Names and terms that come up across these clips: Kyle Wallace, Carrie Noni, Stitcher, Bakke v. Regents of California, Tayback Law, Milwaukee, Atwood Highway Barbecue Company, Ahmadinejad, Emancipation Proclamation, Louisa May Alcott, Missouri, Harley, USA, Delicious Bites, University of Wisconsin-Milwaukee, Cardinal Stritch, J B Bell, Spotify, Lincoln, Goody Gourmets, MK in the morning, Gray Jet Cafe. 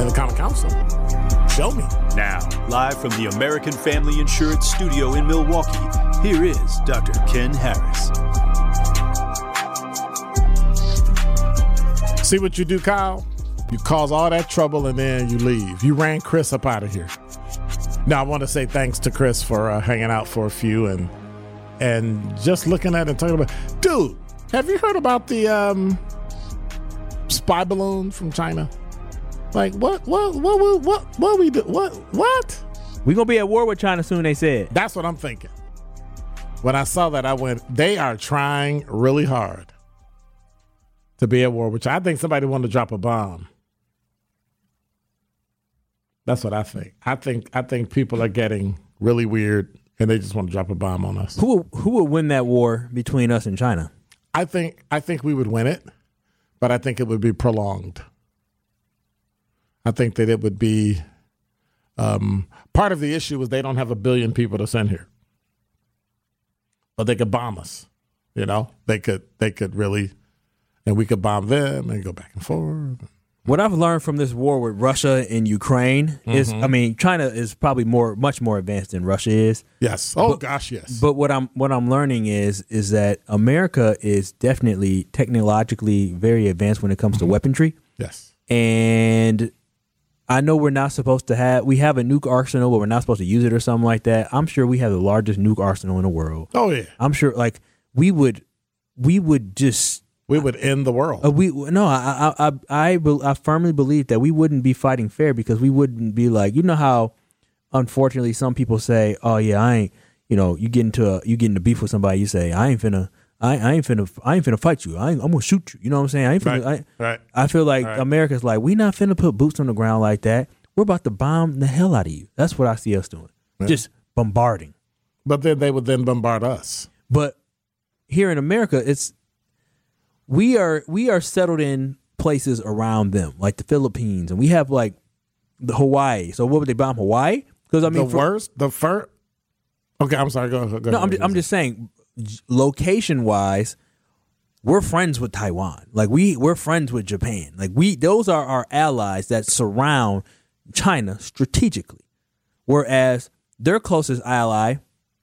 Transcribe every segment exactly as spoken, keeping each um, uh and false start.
and the common council, show me. Now, live from the American Family Insurance studio in Milwaukee, here is Doctor Ken Harris. See what you do, Kyle? You cause all that trouble and then you leave. You ran Chris up out of here. Now, I want to say thanks to Chris for uh, hanging out for a few and and just looking at it and talking about, dude, have you heard about the um, spy balloon from China? Like, what, what, what, what, what, what we do? What, what? We're going to be at war with China soon, they said. That's what I'm thinking. When I saw that, I went, they are trying really hard to be at war, which I think somebody wanted to drop a bomb. That's what I think. I think, I think people are getting really weird and they just want to drop a bomb on us. Who, who would win that war between us and China? I think, I think we would win it, but I think it would be prolonged. I think that it would be um, part of the issue is they don't have a billion people to send here, but they could bomb us. You know, they could they could really, and we could bomb them and go back and forth. What I've learned from this war with Russia and Ukraine is, mm-hmm. I mean, China is probably more much more advanced than Russia is. Yes. Oh but, gosh, yes. But what I'm what I'm learning is is that America is definitely technologically very advanced when it comes to mm-hmm. weaponry. Yes. And I know we're not supposed to have, we have a nuke arsenal, but we're not supposed to use it or something like that. I'm sure we have the largest nuke arsenal in the world. Oh, yeah. I'm sure, like, we would, we would just. We would end the world. Uh, we No, I I, I I I firmly believe that we wouldn't be fighting fair because we wouldn't be like, you know how, unfortunately, some people say, oh, yeah, I ain't, you know, you get into a, you get into beef with somebody, you say, I ain't finna. I, I ain't finna I ain't finna fight you. I ain't, I'm gonna shoot you. You know what I'm saying? I ain't finna. Right, I, right, I feel like right. America's like, we not finna put boots on the ground like that. We're about to bomb the hell out of you. That's what I see us doing. Yeah. Just bombarding. But then they would then bombard us. But here in America, it's we are we are settled in places around them, like the Philippines, and we have like the Hawaii. So what would they bomb Hawaii? Because I mean, the for, worst, the first. Okay, I'm sorry. Go, go, go no, ahead. I'm just, I'm just saying. Location wise, we're friends with Taiwan. Like we we're friends with Japan. Like we those are our allies that surround China strategically. Whereas their closest ally,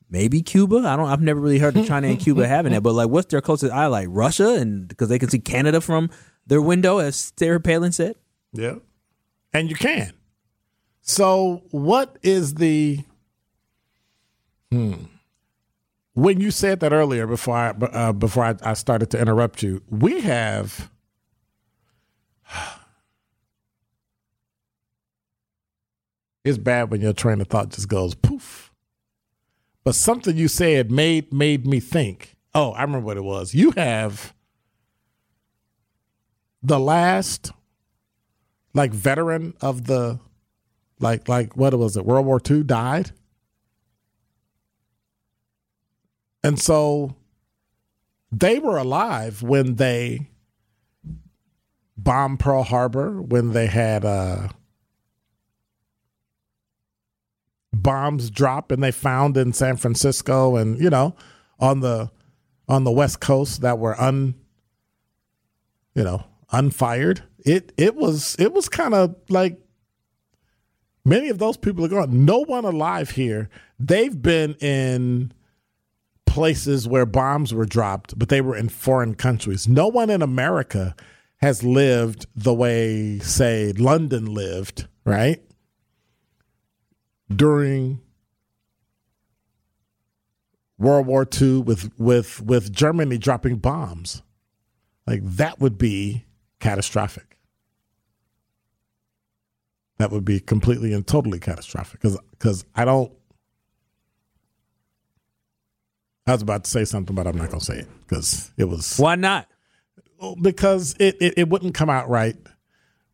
maybe Cuba. I don't I've never really heard of China and Cuba having that, but like what's their closest ally? Russia, and because they can see Canada from their window, as Sarah Palin said. Yeah. And you can. So what is the hmm When you said that earlier, before I, uh, before I, I started to interrupt you, we have it's bad when your train of thought just goes poof. But something you said made made me think. Oh, I remember what it was. You have the last, like, veteran of the, like, like what was it? World War Two died. And so they were alive when they bombed Pearl Harbor, when they had uh, bombs drop and they found in San Francisco and, you know, on the on the West Coast that were un you know, unfired. It it was it was kind of like many of those people are gone. No one alive here. They've been in places where bombs were dropped, but they were in foreign countries. No one in America has lived the way, say, London lived, right? During World War Two with with with Germany dropping bombs. Like, that would be catastrophic. That would be completely and totally catastrophic. Because because I don't. I was about to say something, but I'm not going to say it because it was. Why not? Because it, it, it wouldn't come out right.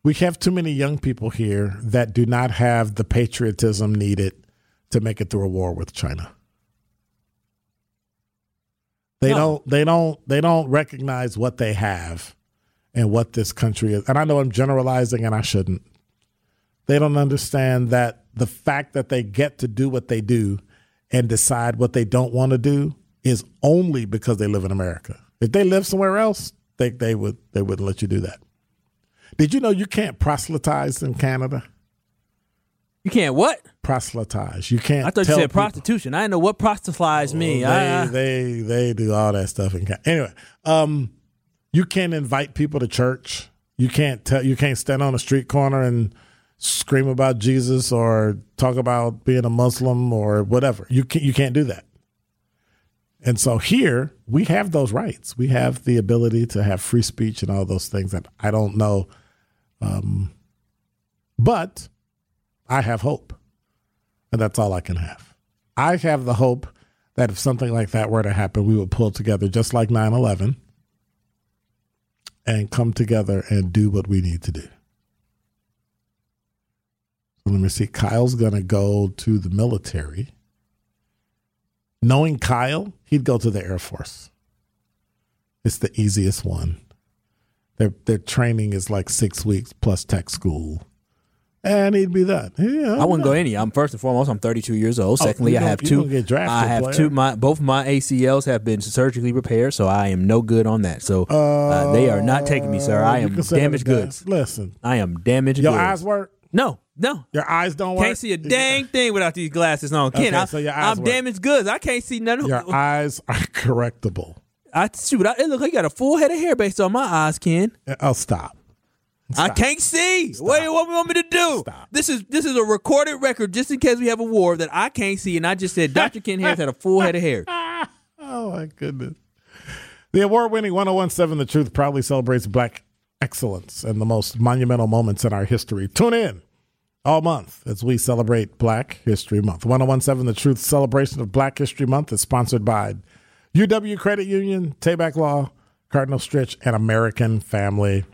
We have too many young people here that do not have the patriotism needed to make it through a war with China. They no. don't they don't they don't recognize what they have and what this country is. And I know I'm generalizing and I shouldn't. They don't understand that the fact that they get to do what they do and decide what they don't want to do is only because they live in America. If they live somewhere else, they they would they wouldn't let you do that. Did you know you can't proselytize in Canada? You can't what? Proselytize. You can't. I thought you said people. Prostitution. I didn't know what proselytize oh, mean. They, I, I... they they do all that stuff in Canada. Anyway, um, you can't invite people to church. You can't tell. You can't stand on a street corner and scream about Jesus or talk about being a Muslim or whatever. You can't. You can't do that. And so here we have those rights. We have the ability to have free speech and all those things that I don't know, um, but. I have hope, and that's all I can have. I have the hope that if something like that were to happen, we would pull together just like nine eleven and come together and do what we need to do. So let me see. Kyle's going to go to the military. Knowing Kyle, he'd go to the Air Force. It's the easiest one. Their, their training is like six weeks plus tech school. And he'd be that. Yeah, I, I wouldn't know. go any. I'm first and foremost. I'm thirty-two years old. Secondly, oh, I have two. Drafted, I have player. two. My both my A C Ls have been surgically repaired, so I am no good on that. So uh, uh, they are not taking me, sir. I am damaged goods. Listen, I am damaged. Your goods. eyes work? No, no. Your eyes don't work. Can't see a dang thing without these glasses on. Ken, okay, I, so your eyes I'm work. damaged goods. I can't see nothing. Your eyes are correctable. I shoot. I, it looks like you got a full head of hair based on my eyes, Ken. I'll stop. Stop. I can't see. Stop. What do you want me to do? Stop. This is this is a recorded record just in case we have a war that I can't see. And I just said Doctor Ken Harris had a full head of hair. Oh, my goodness. The award-winning ten seventeen The Truth proudly celebrates Black excellence and the most monumental moments in our history. Tune in all month as we celebrate Black History Month. ten seventeen The Truth celebration of Black History Month is sponsored by U W Credit Union, Tayback Law, Cardinal Stritch, and American Family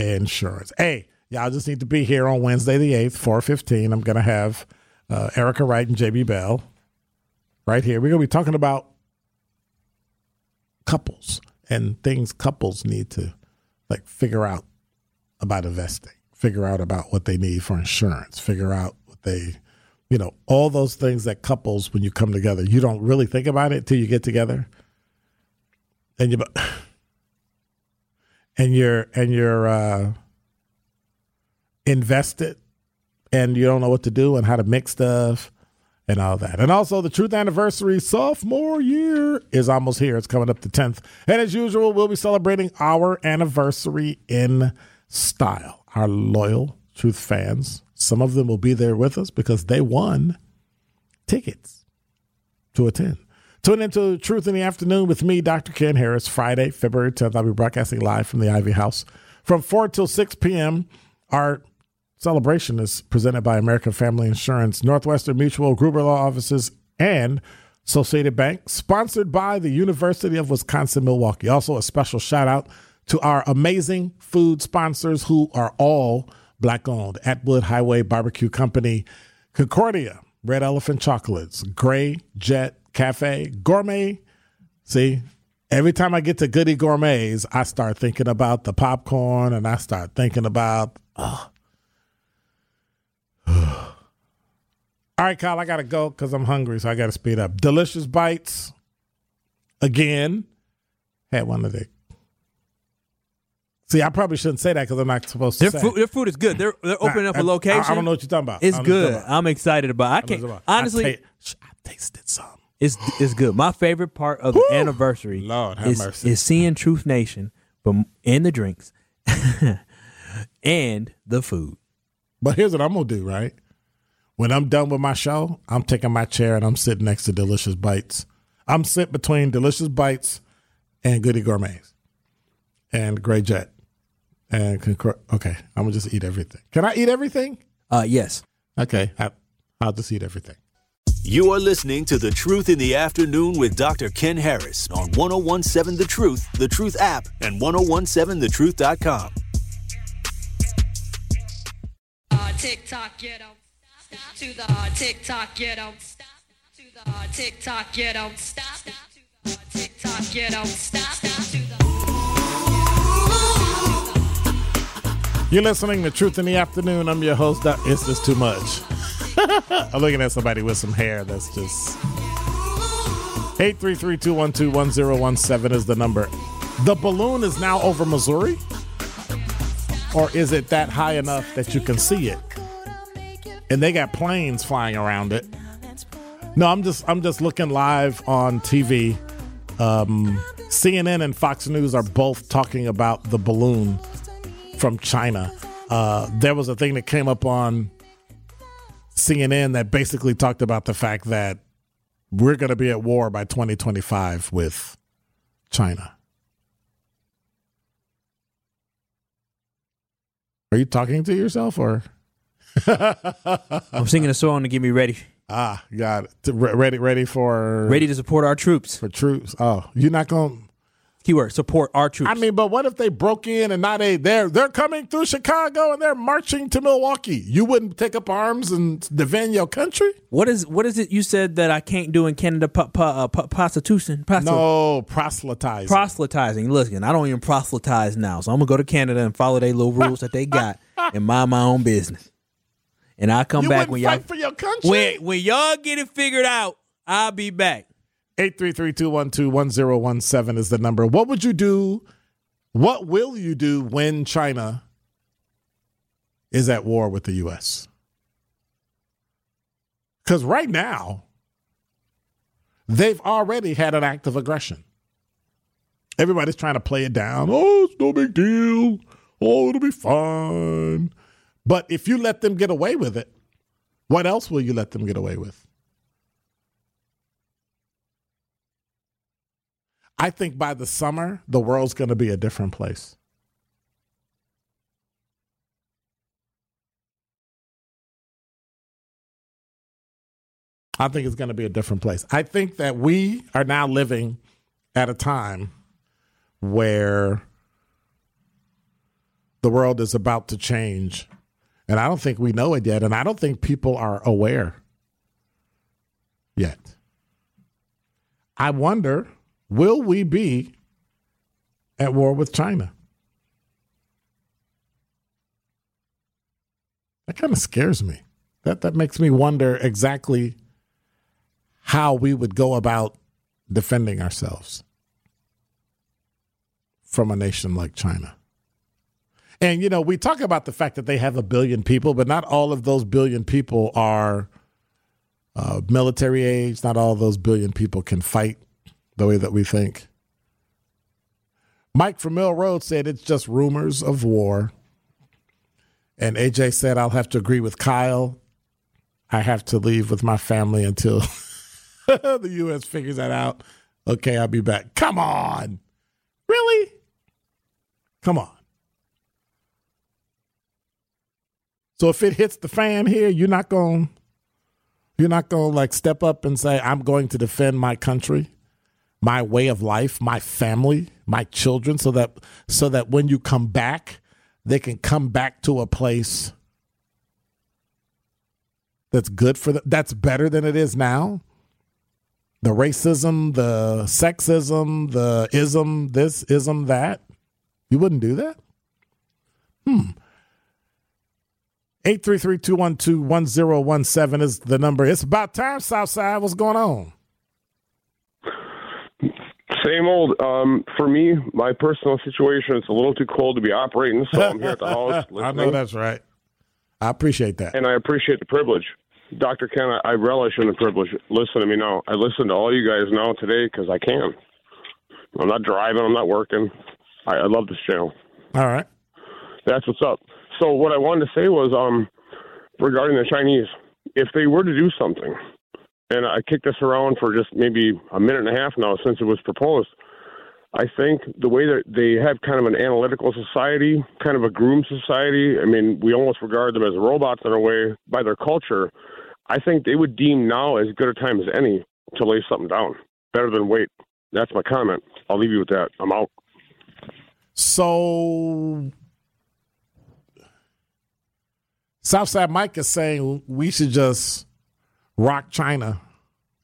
Insurance. Hey, y'all just need to be here on Wednesday the eighth, four fifteen. I'm going to have uh, Erica Wright and J B Bell right here. We're going to be talking about couples and things couples need to like figure out about investing, figure out about what they need for insurance, figure out what they, you know, all those things that couples, when you come together, you don't really think about it till you get together. And you... And you're and you're uh, invested, and you don't know what to do and how to mix stuff and all that. And also, the Truth Anniversary sophomore year is almost here. It's coming up the tenth. And as usual, we'll be celebrating our anniversary in style. Our loyal Truth fans, some of them will be there with us because they won tickets to attend. Tune into Truth in the Afternoon with me, Doctor Ken Harris, Friday, February tenth. I'll be broadcasting live from the Ivy House. From four till six p.m., our celebration is presented by American Family Insurance, Northwestern Mutual, Gruber Law Offices, and Associated Bank, sponsored by the University of Wisconsin-Milwaukee. Also, a special shout-out to our amazing food sponsors who are all Black-owned. Atwood Highway Barbecue Company, Concordia, Red Elephant Chocolates, Gray Jet Cafe, Gourmet. See, every time I get to Goody Gourmets, I start thinking about the popcorn and I start thinking about, oh. All right, Kyle, I got to go because I'm hungry, so I got to speed up. Delicious Bites, again, had one of the See, I probably shouldn't say that because I'm not supposed to their say. Food, their food is good. They're they're opening nah, up I, a location. I, I don't know what you're talking about. It's good. About. I'm excited about it. I can't, I honestly. I, ta- I tasted some. It's it's good. My favorite part of the Woo! anniversary Lord, have is, mercy. is seeing Truth Nation but and the drinks and the food. But here's what I'm going to do, right? When I'm done with my show, I'm taking my chair and I'm sitting next to Delicious Bites. I'm sitting between Delicious Bites and Goody Gourmets and Gray Jet. And Concor- okay, I'm going to just eat everything. Can I eat everything? Uh, yes. Okay, I, I'll just eat everything. You are listening to The Truth in the Afternoon with Doctor Ken Harris on ten seventeen The Truth, The Truth app, and ten seventeen the truth dot com. Uh, TikTok, you don't stop. stop. To the uh, TikTok, you don't stop. To the uh, TikTok, you don't stop. stop. To the uh, TikTok, you don't stop. stop. To the You're listening to Truth in the Afternoon. I'm your host. It's just too much. I'm looking at somebody with some hair that's just... eight three three, two one two, one zero one seven is the number. The balloon is now over Missouri? Or is it that high enough that you can see it? And they got planes flying around it. No, I'm just I'm just looking live on T V. Um, C N N and Fox News are both talking about the balloon from China. Uh, there was a thing that came up on C N N that basically talked about the fact that we're going to be at war by twenty twenty-five with China. Are you talking to yourself or? I'm singing a song to get me ready. Ah, got it. Ready, ready for? Ready to support our troops. For troops. Oh, you're not going to. Keyword, support our troops. I mean, but what if they broke in and now they, they're they're coming through Chicago and they're marching to Milwaukee? You wouldn't take up arms and defend your country? What is what is it you said that I can't do in Canada? Po- po- uh, po- prostitution? Prosel- no, proselytizing. Proselytizing. Listen, I don't even proselytize now, so I'm going to go to Canada and follow their little rules that they got and mind my own business. And I'll come you back when y'all... fight for your country? When, when y'all get it figured out, I'll be back. eight three three, two one two, one zero one seven is the number. What would you do? What will you do when China is at war with the U S? Because right now, they've already had an act of aggression. Everybody's trying to play it down. Oh, it's no big deal. Oh, it'll be fine. But if you let them get away with it, what else will you let them get away with? I think by the summer, the world's going to be a different place. I think it's going to be a different place. I think that we are now living at a time where the world is about to change. And I don't think we know it yet. And I don't think people are aware yet. I wonder... will we be at war with China? That kind of scares me. That that makes me wonder exactly how we would go about defending ourselves from a nation like China. And, you know, we talk about the fact that they have a billion people, but not all of those billion people are uh, military age. Not all of those billion people can fight the way that we think. Mike from Mill Road said it's just rumors of war. And A J said, I'll have to agree with Kyle. I have to leave with my family until the U S figures that out. Okay, I'll be back. Come on. Really? Come on. So if it hits the fan here, you're not going, you're not going to like step up and say, I'm going to defend my country, my way of life, my family, my children, so that so that when you come back, they can come back to a place that's good for them, that's better than it is now. The racism, the sexism, the ism, this ism, that. You wouldn't do that? Hmm. eight three three, two one two, one zero one seven is the number. It's about time, Southside. What's going on? Same old. Um, for me, my personal situation, it's a little too cold to be operating, so I'm here at the house listening. I know that's right. I appreciate that. And I appreciate the privilege. Doctor Ken, I, I relish in the privilege. Listen to me now. I listen to all you guys now today because I can. I'm not driving. I'm not working. I, I love this channel. All right. That's what's up. So what I wanted to say was um, regarding the Chinese, if they were to do something, and I kicked this around for just maybe a minute and a half now since it was proposed, I think the way that they have kind of an analytical society, kind of a groom society, I mean, we almost regard them as robots in a way by their culture. I think they would deem now as good a time as any to lay something down. Better than wait. That's my comment. I'll leave you with that. I'm out. So Southside Mike is saying we should just rock China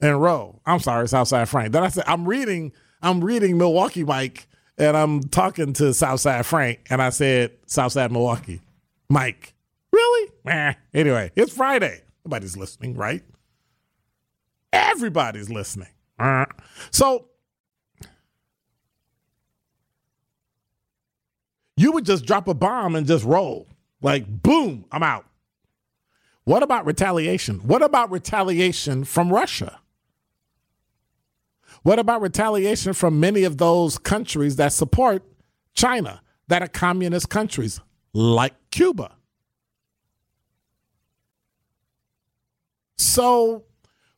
and roll. I'm sorry, Southside Frank. Then I said, I'm reading... I'm reading Milwaukee Mike, and I'm talking to Southside Frank, and I said Southside Milwaukee Mike. Really? Nah. Anyway, it's Friday. Nobody's listening, right? Everybody's listening. So you would just drop a bomb and just roll. Like, boom, I'm out. What about retaliation? What about retaliation from Russia? What about retaliation from many of those countries that support China, that are communist countries, like Cuba? So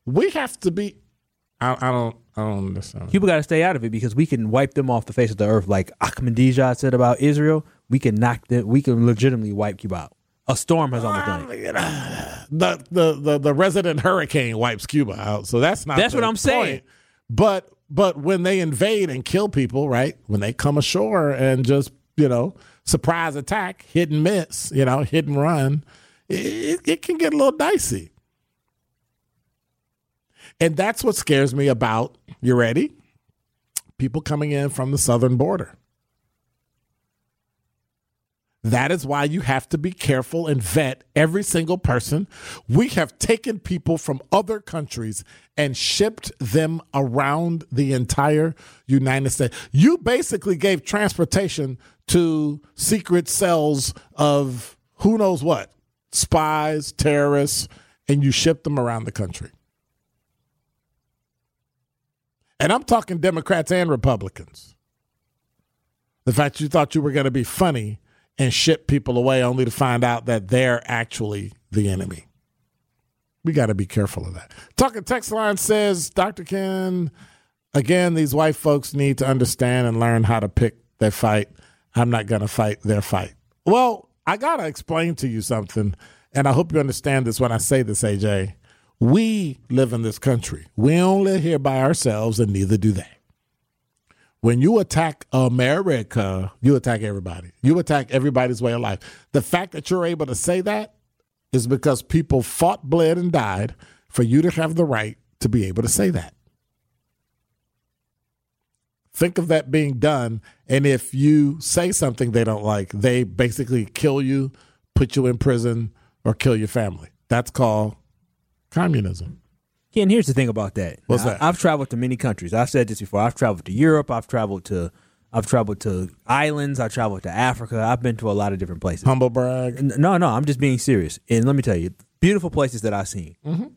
we have to be, I, I don't, I don't understand. Cuba got to stay out of it because we can wipe them off the face of the earth. Like Ahmadinejad said about Israel, we can knock them, we can legitimately wipe Cuba out. A storm has almost done it. The, the, the, the resident hurricane wipes Cuba out. So that's not, that's what I'm point. saying. But but when they invade and kill people, right, when they come ashore and just, you know, surprise attack, hit and miss, you know, hit and run, it, it can get a little dicey. And that's what scares me about, you ready, people coming in from the southern border. That is why you have to be careful and vet every single person. We have taken people from other countries and shipped them around the entire United States. You basically gave transportation to secret cells of who knows what, spies, terrorists, and you shipped them around the country. And I'm talking Democrats and Republicans. The fact you thought you were going to be funny and ship people away only to find out that they're actually the enemy. We got to be careful of that. Talking Text Line says, Doctor Ken, again, these white folks need to understand and learn how to pick their fight. I'm not going to fight their fight. Well, I got to explain to you something, and I hope you understand this when I say this, A J. We live in this country. We don't live here by ourselves, and neither do they. When you attack America, you attack everybody. You attack everybody's way of life. The fact that you're able to say that is because people fought, bled, and died for you to have the right to be able to say that. Think of that being done, and if you say something they don't like, they basically kill you, put you in prison, or kill your family. That's called communism. And here's the thing about that. What's now, that? I've traveled to many countries. I've said this before. I've traveled to Europe. I've traveled to I've traveled to islands. I've traveled to Africa. I've been to a lot of different places. Humble brag. No, no, I'm just being serious. And let me tell you, beautiful places that I've seen. Mm-hmm.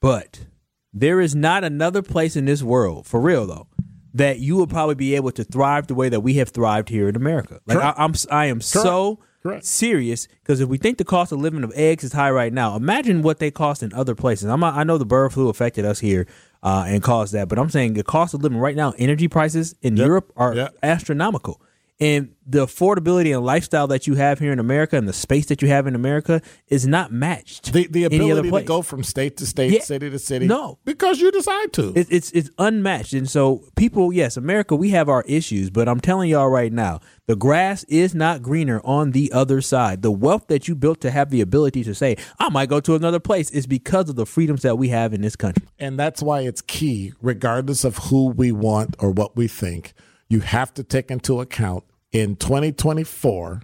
But there is not another place in this world, for real though, that you will probably be able to thrive the way that we have thrived here in America. Like I, I'm, I am Correct. so Correct. serious, because if we think the cost of living of eggs is high right now, imagine what they cost in other places. I'm, I know the bird flu affected us here uh, and caused that, but I'm saying the cost of living right now, energy prices in yep. Europe are yep. astronomical. And the affordability and lifestyle that you have here in America and the space that you have in America is not matched. The, the ability to go from state to state, yeah. city to city. No. Because you decide to. It, it's it's unmatched. And so people, yes, America, we have our issues. But I'm telling y'all right now, the grass is not greener on the other side. The wealth that you built to have the ability to say, I might go to another place, is because of the freedoms that we have in this country. And that's why it's key, regardless of who we want or what we think. You have to take into account in twenty twenty-four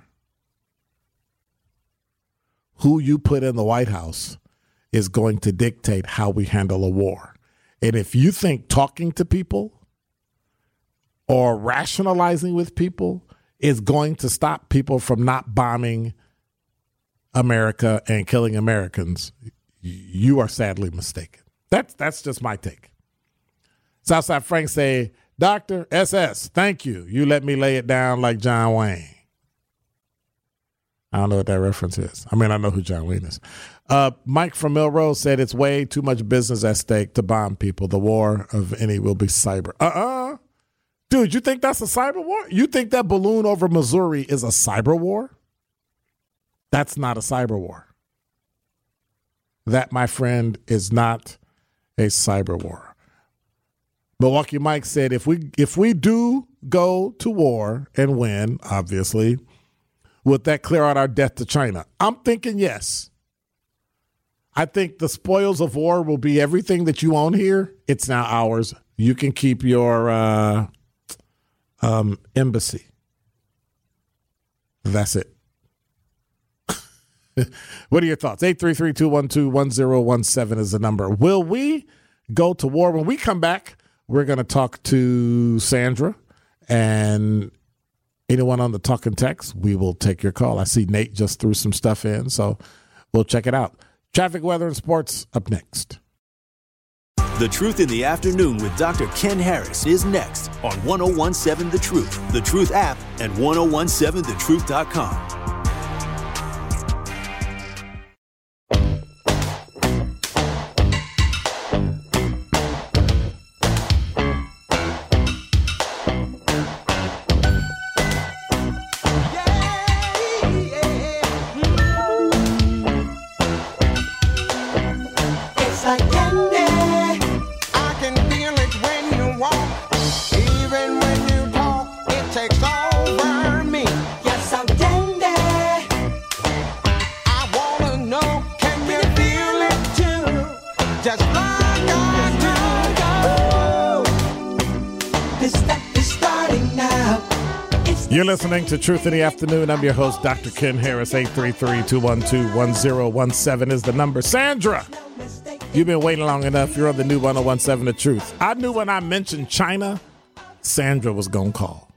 who you put in the White House is going to dictate how we handle a war. And if you think talking to people or rationalizing with people is going to stop people from not bombing America and killing Americans, you are sadly mistaken. That's that's just my take. Southside Frank say, Doctor S S, thank you. You let me lay it down like John Wayne. I don't know what that reference is. I mean, I know who John Wayne is. Uh, Mike from Melrose said it's way too much business at stake to bomb people. The war of any will be cyber. Uh-uh. Dude, you think that's a cyber war? You think that balloon over Missouri is a cyber war? That's not a cyber war. That, my friend, is not a cyber war. Milwaukee Mike said, if we if we do go to war and win, obviously, would that clear out our debt to China? I'm thinking yes. I think the spoils of war will be everything that you own here. It's now ours. You can keep your uh, um, embassy. That's it. What are your thoughts? eight three three, two one two, one zero one seven is the number. Will we go to war? When we come back, we're going to talk to Sandra and anyone on the talking text. We will take your call. I see Nate just threw some stuff in, so we'll check it out. Traffic, weather, and sports up next. The Truth in the Afternoon with Doctor Ken Harris is next on ten seventeen The Truth, The Truth app, and ten seventeen the truth dot com. You're listening to Truth in the Afternoon. I'm your host, Doctor Ken Harris. eight three three, two one two, one zero one seven is the number. Sandra, you've been waiting long enough. You're on the new ten seventeen The Truth. I knew when I mentioned China, Sandra was going to call.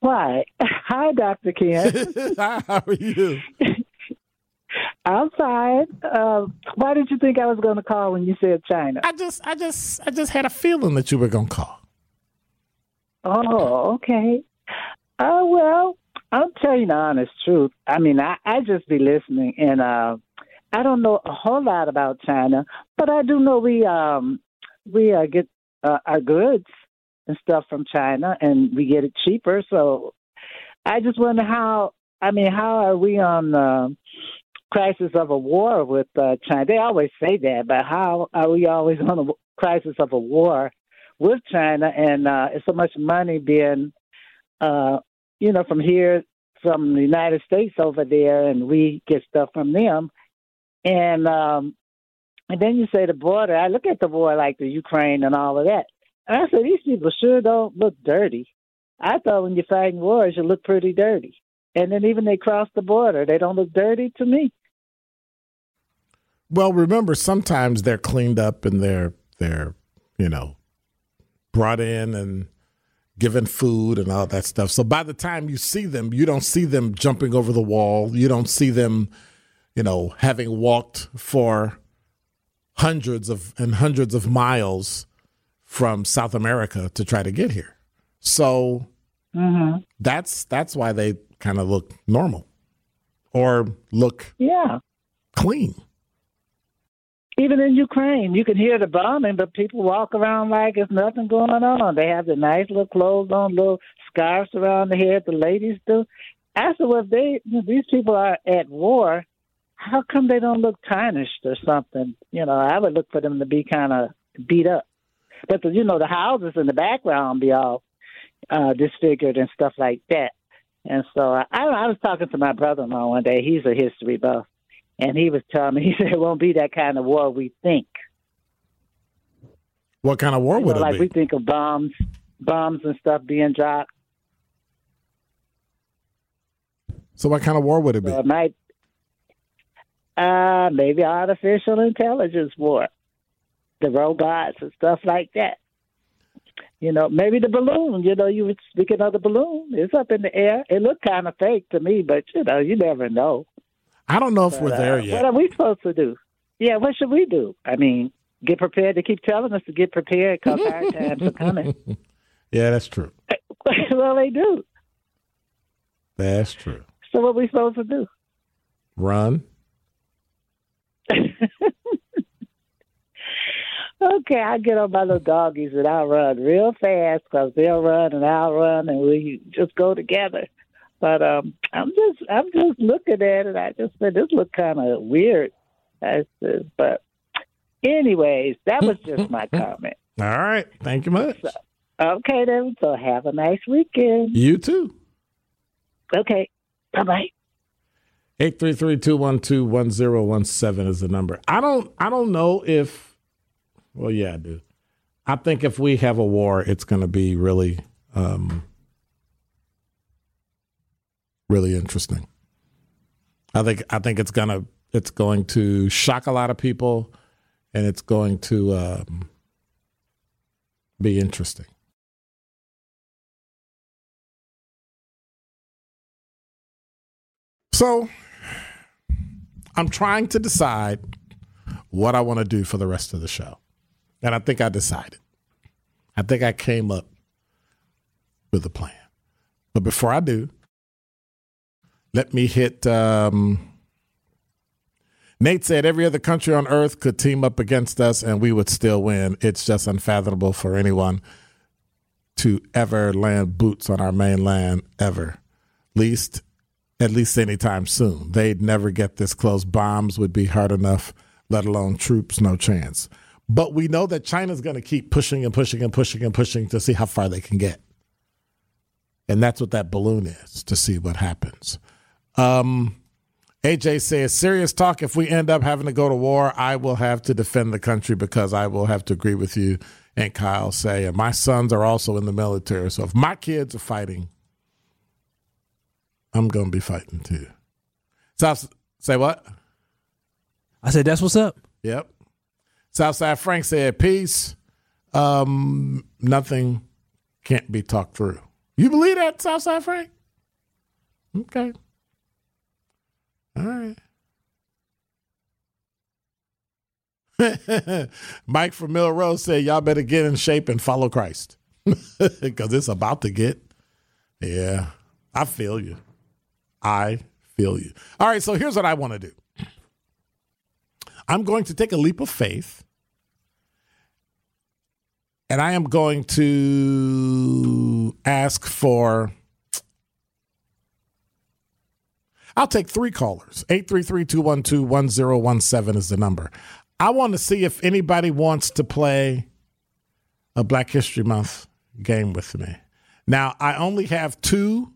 Why? Hi, Doctor Ken. Hi, how are you? I'm fine. Uh, why did you think I was going to call when you said China? I just, I just, I just had a feeling that you were going to call. Oh, okay. Oh, well, I'll tell you the honest truth. I mean, I, I just be listening, and uh, I don't know a whole lot about China, but I do know we um, we uh, get uh, our goods and stuff from China, and we get it cheaper. So I just wonder how, I mean, how are we on the crisis of a war with uh, China? They always say that, but how are we always on a crisis of a war with China, and uh, it's so much money being Uh, you know, from here, from the United States over there, and we get stuff from them. And um, and then you say the border. I look at the border like the Ukraine and all of that. And I said, these people sure don't look dirty. I thought when you're fighting wars, you look pretty dirty. And then even they cross the border, they don't look dirty to me. Well, remember, sometimes they're cleaned up and they're, they're you know, brought in and given food and all that stuff. So by the time you see them, you don't see them jumping over the wall. You don't see them, you know, having walked for hundreds of and hundreds of miles from South America to try to get here. So mm-hmm. that's that's why they kind of look normal or look yeah clean. Even in Ukraine, you can hear the bombing, but people walk around like there's nothing going on. They have the nice little clothes on, little scarves around the head. The ladies do. I said, well, if they, if these people are at war, how come they don't look tarnished or something? You know, I would look for them to be kind of beat up. But, the, you know, the houses in the background be all uh, disfigured and stuff like that. And so I, I, I was talking to my brother-in-law one day. He's a history buff. And he was telling me, he said, it won't be that kind of war we think. What kind of war would you know, it like be? Like we think of bombs, bombs and stuff being dropped. So what kind of war would it be? So it might, uh, maybe artificial intelligence war. The robots and stuff like that. You know, maybe the balloon, you know, you were speaking of the balloon. It's up in the air. It looked kind of fake to me, but, you know, you never know. I don't know if but, we're there uh, yet. What are we supposed to do? Yeah, what should we do? I mean, get prepared. They keep telling us to get prepared because our times are coming. Yeah, that's true. Well, they do. That's true. So what are we supposed to do? Run. Okay, I get on my little doggies and I'll run real fast because they'll run and I'll run and we just go together. But um, I'm just I'm just looking at it. I just said this look kind of weird. I said, but anyways, that was just my comment. All right, thank you much. So, okay then. So have a nice weekend. You too. Okay. Bye bye. Eight three three two one two one zero one seven is the number. I don't I don't know if. Well, yeah, I do. I think if we have a war, it's going to be really, um, really interesting. I think I think it's gonna it's going to shock a lot of people, and it's going to um, be interesting. So, I'm trying to decide what I want to do for the rest of the show. And I think I decided. I think I came up with a plan. But before I do, let me hit. Um, Nate said every other country on earth could team up against us and we would still win. It's just unfathomable for anyone to ever land boots on our mainland ever, least at least anytime soon. They'd never get this close. Bombs would be hard enough, let alone troops, no chance. But we know that China's going to keep pushing and pushing and pushing and pushing to see how far they can get. And that's what that balloon is, to see what happens. Um, A J says, serious talk, if we end up having to go to war, I will have to defend the country because I will have to agree with you. And Kyle say, and my sons are also in the military. So if my kids are fighting, I'm going to be fighting too. So I say what? I said, that's what's up. Yep. Southside Frank said, peace. Um, nothing can't be talked through. You believe that, Southside Frank? Okay. All right. Mike from Melrose said, y'all better get in shape and follow Christ. Because it's about to get. Yeah. I feel you. I feel you. All right. So here's what I want to do. I'm going to take a leap of faith, and I am going to ask for, I'll take three callers. eight three three, two one two, one zero one seven is the number. I want to see if anybody wants to play a Black History Month game with me. Now, I only have two.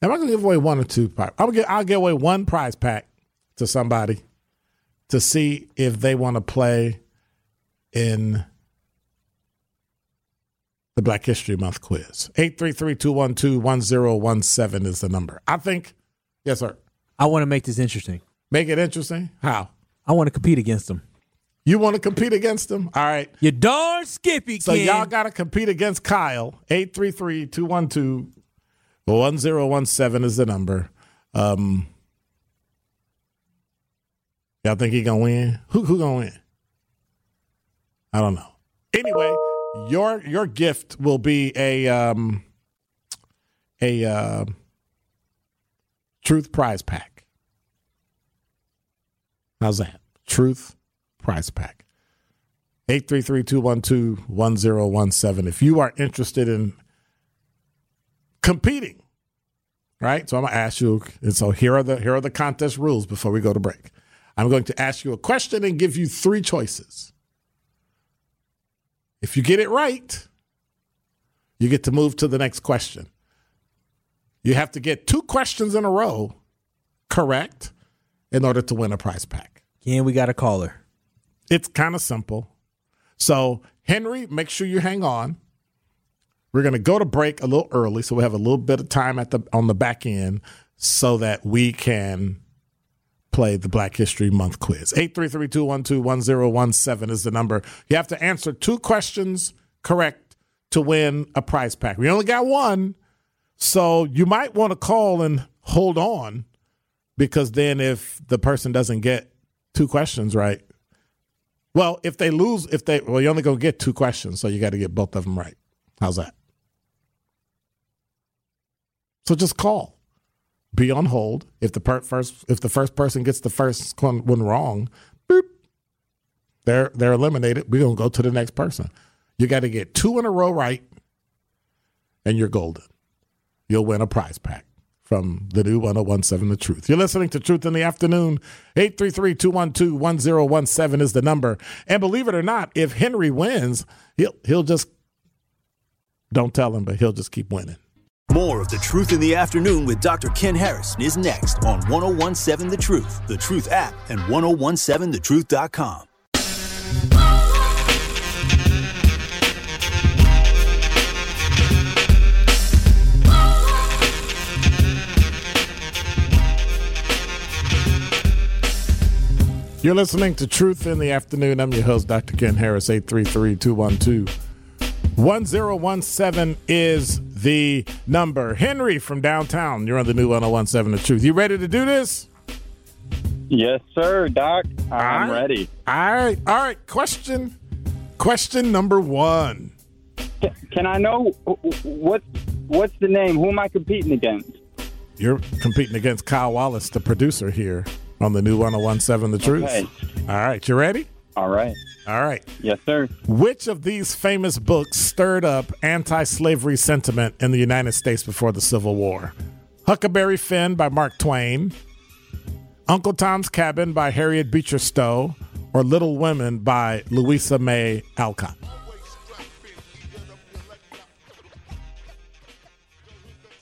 Am I going to give away one or two? I'll give, I'll give away one prize pack to somebody, to see if they want to play in the Black History Month quiz. eight three three, two one two, one zero one seven is the number. I think, yes, sir. I want to make this interesting. Make it interesting? How? I want to compete against them. You want to compete against them? All right. You're darn skippy, kid. So y'all got to compete against Kyle. eight three three, two one two, one zero one seven is the number. Um... Y'all think he gonna win? Who who gonna win? I don't know. Anyway, your your gift will be a um, a uh, Truth prize pack. How's that? Truth prize pack. eight three three, two one two, one zero one seven. If you are interested in competing, right? So I'm gonna ask you. And so here are the here are the contest rules before we go to break. I'm going to ask you a question and give you three choices. If you get it right, you get to move to the next question. You have to get two questions in a row correct in order to win a prize pack. And we got a caller. It's kind of simple. So, Henry, make sure you hang on. We're going to go to break a little early, so we have a little bit of time at the on the back end so that we can play the Black History Month quiz. eight three three, two one two, one zero one seven is the number. You have to answer two questions correct to win a prize pack. We only got one, so you might want to call and hold on, because then if the person doesn't get two questions right, well, if they lose, if they, well, you're only going to get two questions, so you got to get both of them right. How's that? So just call. Be on hold. If the per- first if the first person gets the first one wrong, boop, they're they're eliminated. We're going to go to the next person. You got to get two in a row right, and you're golden. You'll win a prize pack from the new ten seventeen The Truth. You're listening to Truth in the Afternoon. eight three three, two one two, one oh one seven is the number. And believe it or not, if Henry wins, he'll he'll just, don't tell him, but he'll just keep winning. More of The Truth in the Afternoon with Doctor Ken Harris is next on ten seventeen The Truth, The Truth app, and ten seventeen the truth dot com. You're listening to Truth in the Afternoon. I'm your host, Doctor Ken Harris. Eight three three, two one two, one oh one seven is the number. Henry from downtown, you're on the new ten seventeen The Truth. You ready to do this? Yes, sir, Doc. I'm all right. ready. All right. All right. Question. Question number one. Can, can I know what, what's the name? Who am I competing against? You're competing against Kyle Wallace, the producer here on the new ten seventeen The Truth. Okay. All right. You ready? All right. All right. Yes, sir. Which of these famous books stirred up anti-slavery sentiment in the United States before the Civil War? Huckleberry Finn by Mark Twain, Uncle Tom's Cabin by Harriet Beecher Stowe, or Little Women by Louisa May Alcott?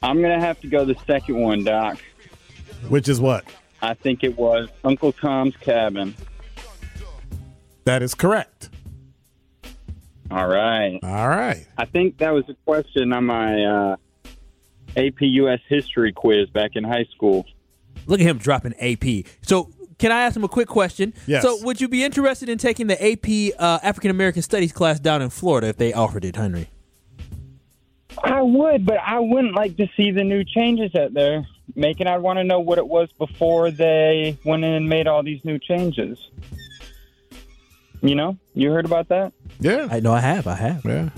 I'm going to have to go the second one, Doc. Which is what? I think it was Uncle Tom's Cabin. That is correct. All right. All right. I think that was a question on my uh, A P U S history quiz back in high school. Look at him dropping A P. So can I ask him a quick question? Yes. So would you be interested in taking the A P uh, African American Studies class down in Florida if they offered it, Henry? I would, but I wouldn't like to see the new changes out there making. I'd want to know what it was before they went in and made all these new changes. You know, you heard about that? Yeah. I know I have. I have. Yeah.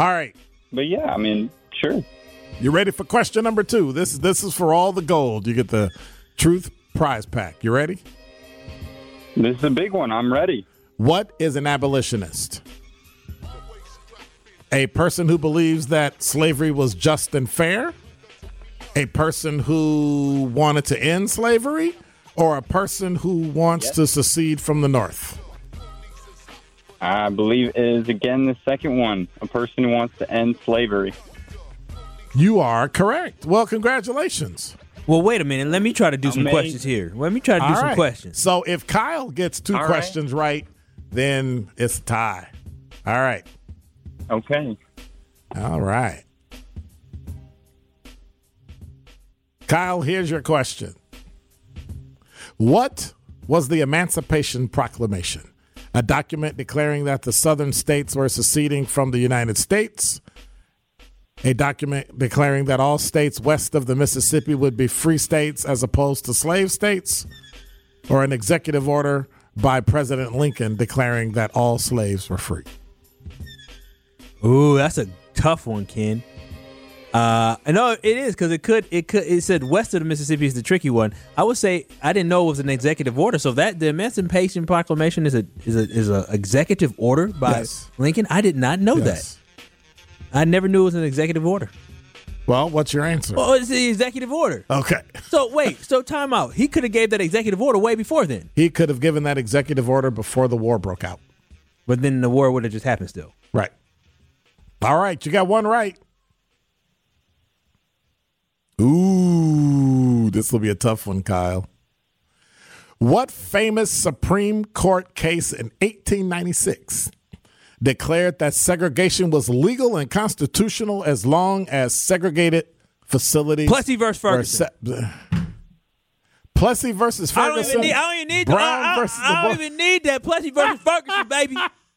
All right. But yeah, I mean, sure. You ready for question number two? This this is for all the gold. You get the Truth prize pack. You ready? This is a big one. I'm ready. What is an abolitionist? A person who believes that slavery was just and fair? A person who wanted to end slavery? Or a person who wants yep. to secede from the North? I believe it is, again, the second one. A person who wants to end slavery. You are correct. Well, congratulations. Well, wait a minute. Let me try to do I some may... questions here. Let me try to do All some right. questions. So if Kyle gets two All questions right. right, then it's a tie. All right. Okay. All right. Kyle, here's your question. What was the Emancipation Proclamation? A document declaring that the southern states were seceding from the United States. A document declaring that all states west of the Mississippi would be free states as opposed to slave states. Or an executive order by President Lincoln declaring that all slaves were free. Ooh, that's a tough one, Ken. Uh, no, it is, because it could, it could, it said west of the Mississippi is the tricky one. I would say I didn't know it was an executive order. So that the Emancipation Proclamation is a is a is a executive order by yes. Lincoln. I did not know yes. that. I never knew it was an executive order. Well, what's your answer? Well, it's the executive order. Okay. So wait, so time out. He could have gave that executive order way before then. He could have given that executive order before the war broke out. But then the war would have just happened still. Right. All right, you got one right. Ooh, this will be a tough one, Kyle. What famous Supreme Court case in eighteen ninety-six declared that segregation was legal and constitutional as long as segregated facilities? Plessy versus Ferguson. Se- Plessy versus Ferguson. I don't even need, I don't even need Brown that. I, I, versus I don't even need that. Plessy versus Ferguson, baby.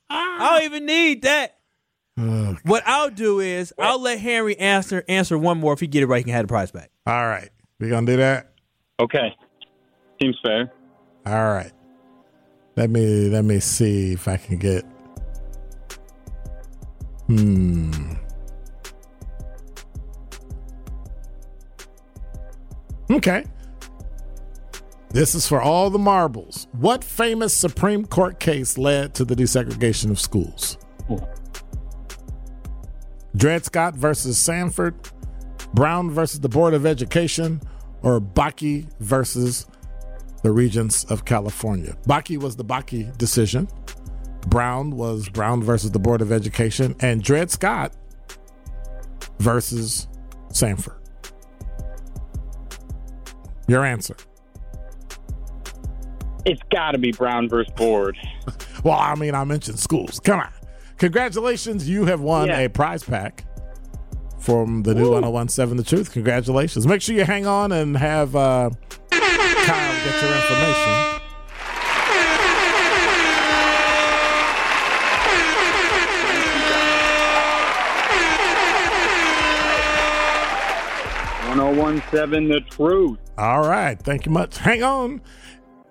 I don't even need that. Oh, what I'll do is I'll let Henry answer answer one more. If he get it right, he can have the prize back. All right. We gonna do that? Okay. Seems fair. All right. Let me let me see if I can get. Hmm. Okay. This is for all the marbles. What famous Supreme Court case led to the desegregation of schools? Cool. Dred Scott versus Sanford, Brown versus the Board of Education, or Bakke versus the Regents of California? Bakke was the Bakke decision. Brown was Brown versus the Board of Education, and Dred Scott versus Sanford. Your answer? It's got to be Brown versus Board. Well, I mean, I mentioned schools. Come on. Congratulations, you have won yeah. a prize pack from the new Ooh. ten seventeen The Truth. Congratulations. Make sure you hang on and have uh, Kyle get your information. ten seventeen The Truth. All right. Thank you much. Hang on.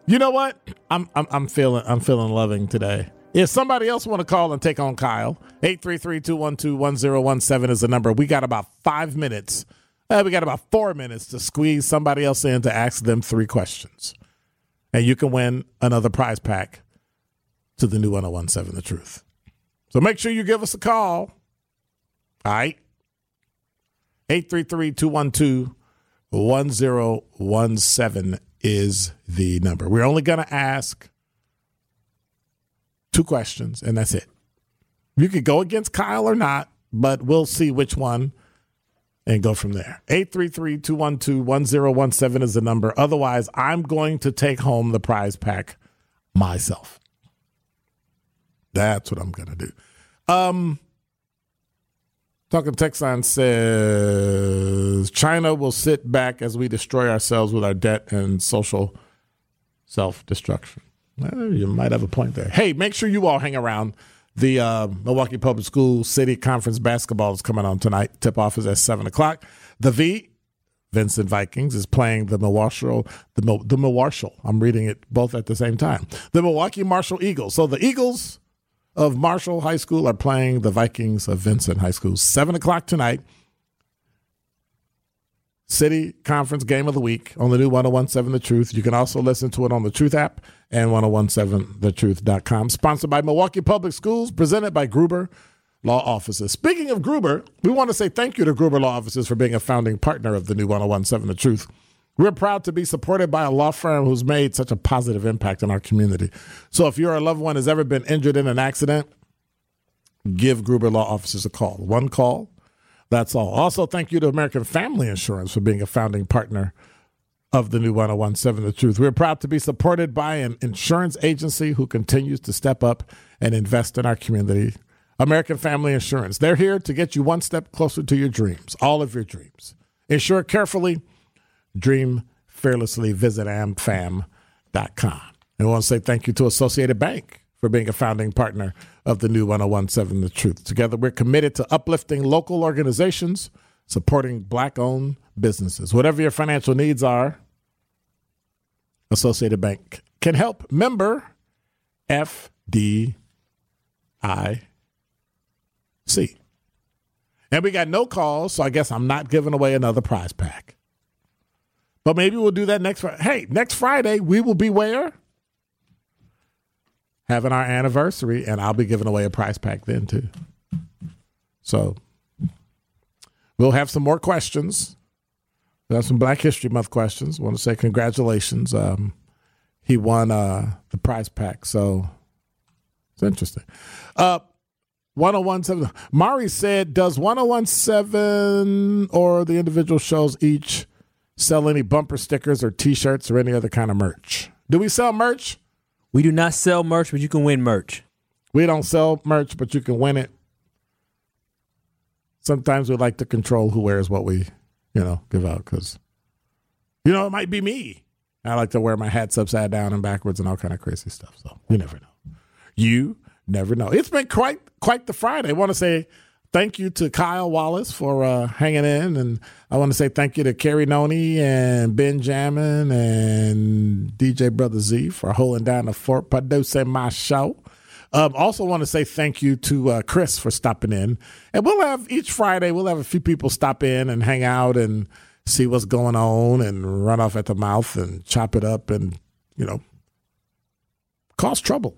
You know what? I'm I'm, I'm feeling I'm feeling loving today. If somebody else want to call and take on Kyle, eight three three, two one two, one zero one seven is the number. We got about five minutes. Uh, we got about four minutes to squeeze somebody else in to ask them three questions. And you can win another prize pack to the new ten seventeen The Truth. So make sure you give us a call. All right. eight three three, two one two, one zero one seven is the number. We're only going to ask two questions, and that's it. You could go against Kyle or not, but we'll see which one and go from there. eight three three, two one two, one zero one seven is the number. Otherwise, I'm going to take home the prize pack myself. That's what I'm going to do. Um, Talking Text Line says, China will sit back as we destroy ourselves with our debt and social self-destruction. Well, you might have a point there. Hey, make sure you all hang around. The uh, Milwaukee Public School City Conference basketball is coming on tonight. Tip-off is at seven o'clock. The V, Vincent Vikings, is playing the Milwaukee, the, Mil- the Milwaukee. I'm reading it both at the same time. The Milwaukee Marshall Eagles. So the Eagles of Marshall High School are playing the Vikings of Vincent High School. seven o'clock tonight. City Conference Game of the Week on the new ten seventeen The Truth. You can also listen to it on the Truth app and ten seventeen the truth dot com. Sponsored by Milwaukee Public Schools, presented by Gruber Law Offices. Speaking of Gruber, we want to say thank you to Gruber Law Offices for being a founding partner of the new ten seventeen The Truth. We're proud to be supported by a law firm who's made such a positive impact in our community. So if your loved one has ever been injured in an accident, give Gruber Law Offices a call. One call. That's all. Also, thank you to American Family Insurance for being a founding partner of the new ten seventeen The Truth. We're proud to be supported by an insurance agency who continues to step up and invest in our community. American Family Insurance. They're here to get you one step closer to your dreams, all of your dreams. Insure carefully, dream fearlessly. Visit am fam dot com. And I want to say thank you to Associated Bank for being a founding partner of the new ten seventeen The Truth. Together, we're committed to uplifting local organizations, supporting Black-owned businesses. Whatever your financial needs are, Associated Bank can help. Member F D I C. And we got no calls, so I guess I'm not giving away another prize pack. But maybe we'll do that next Friday. Hey, next Friday, we will be where? Having our anniversary, and I'll be giving away a prize pack then too. So we'll have some more questions. We have some Black History Month questions. I want to say congratulations. Um, he won uh, the prize pack, so it's interesting. Uh, ten seventeen. Mari said, does ten seventeen or the individual shows each sell any bumper stickers or T-shirts or any other kind of merch? Do we sell merch? We do not sell merch, but you can win merch. We don't sell merch, but you can win it. Sometimes we like to control who wears what we, you know, give out because, you know, it might be me. I like to wear my hats upside down and backwards and all kind of crazy stuff. So you never know. You never know. It's been quite quite the Friday. I want to say thank you to Kyle Wallace for uh, hanging in, and I want to say thank you to Carrie Noni and Benjamin and D J Brother Z for holding down the fort, producing my show. Um, also want to say thank you to uh, Chris for stopping in. And we'll have each Friday, we'll have a few people stop in and hang out and see what's going on and run off at the mouth and chop it up and, you know, cause trouble.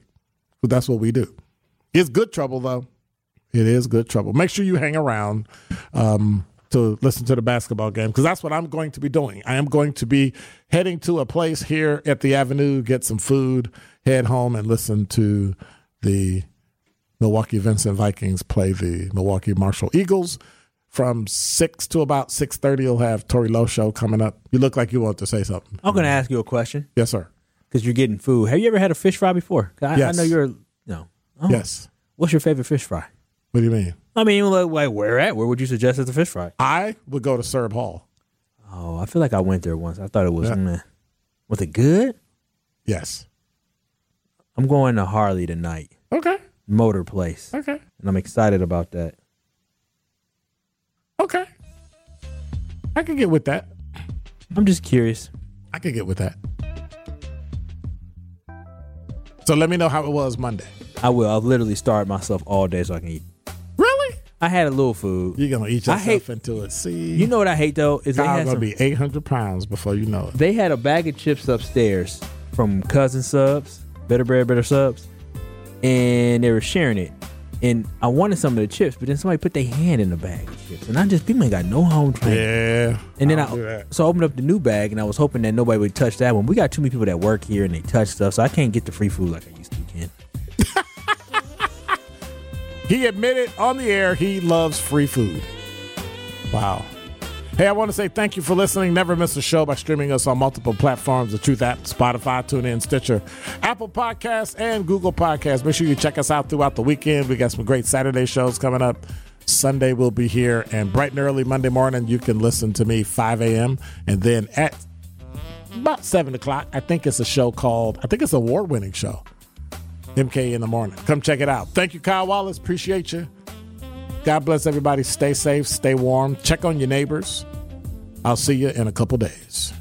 But that's what we do. It's good trouble, though. It is good trouble. Make sure you hang around um, to listen to the basketball game, because that's what I'm going to be doing. I am going to be heading to a place here at the Avenue, get some food, head home, and listen to the Milwaukee Vincent Vikings play the Milwaukee Marshall Eagles. From six to about six thirty, you'll have Tory Lowe show coming up. You look like you want to say something. I'm going to ask you a question. Yes, sir. Because you're getting food. Have you ever had a fish fry before? I, yes. I know you're – no. Oh. Yes. What's your favorite fish fry? What do you mean? I mean, like, like where at? Where would you suggest as a fish fry? I would go to Serb Hall. Oh, I feel like I went there once. I thought it was yeah. – man. Was it good? Yes. I'm going to Harley tonight. Okay. Motor place. Okay. And I'm excited about that. Okay. I can get with that. I'm just curious. I can get with that. So let me know how it was Monday. I will. I've literally starved myself all day so I can eat. Really? I had a little food. You're going to eat yourself hate, into it. See? You know what I hate, though? Is they had going to be eight hundred pounds before you know it. They had a bag of chips upstairs from Cousin Subs, Better Bread, Better Subs, and they were sharing it. And I wanted some of the chips, but then somebody put their hand in the bag of chips. And I just, people ain't got no home training. Yeah. And then I, I so I opened up the new bag, and I was hoping that nobody would touch that one. We got too many people that work here, and they touch stuff, so I can't get the free food like I used to can. He admitted on the air he loves free food. Wow. Hey, I want to say thank you for listening. Never miss a show by streaming us on multiple platforms, the Truth app, Spotify, TuneIn, Stitcher, Apple Podcasts, and Google Podcasts. Make sure you check us out throughout the weekend. We got some great Saturday shows coming up. Sunday we'll be here, and bright and early Monday morning you can listen to me five a.m. and then at about seven o'clock, I think it's a show called, I think it's an award-winning show, M K in the Morning. Come check it out. Thank you, Kyle Wallace. Appreciate you. God bless everybody. Stay safe. Stay warm. Check on your neighbors. I'll see you in a couple days.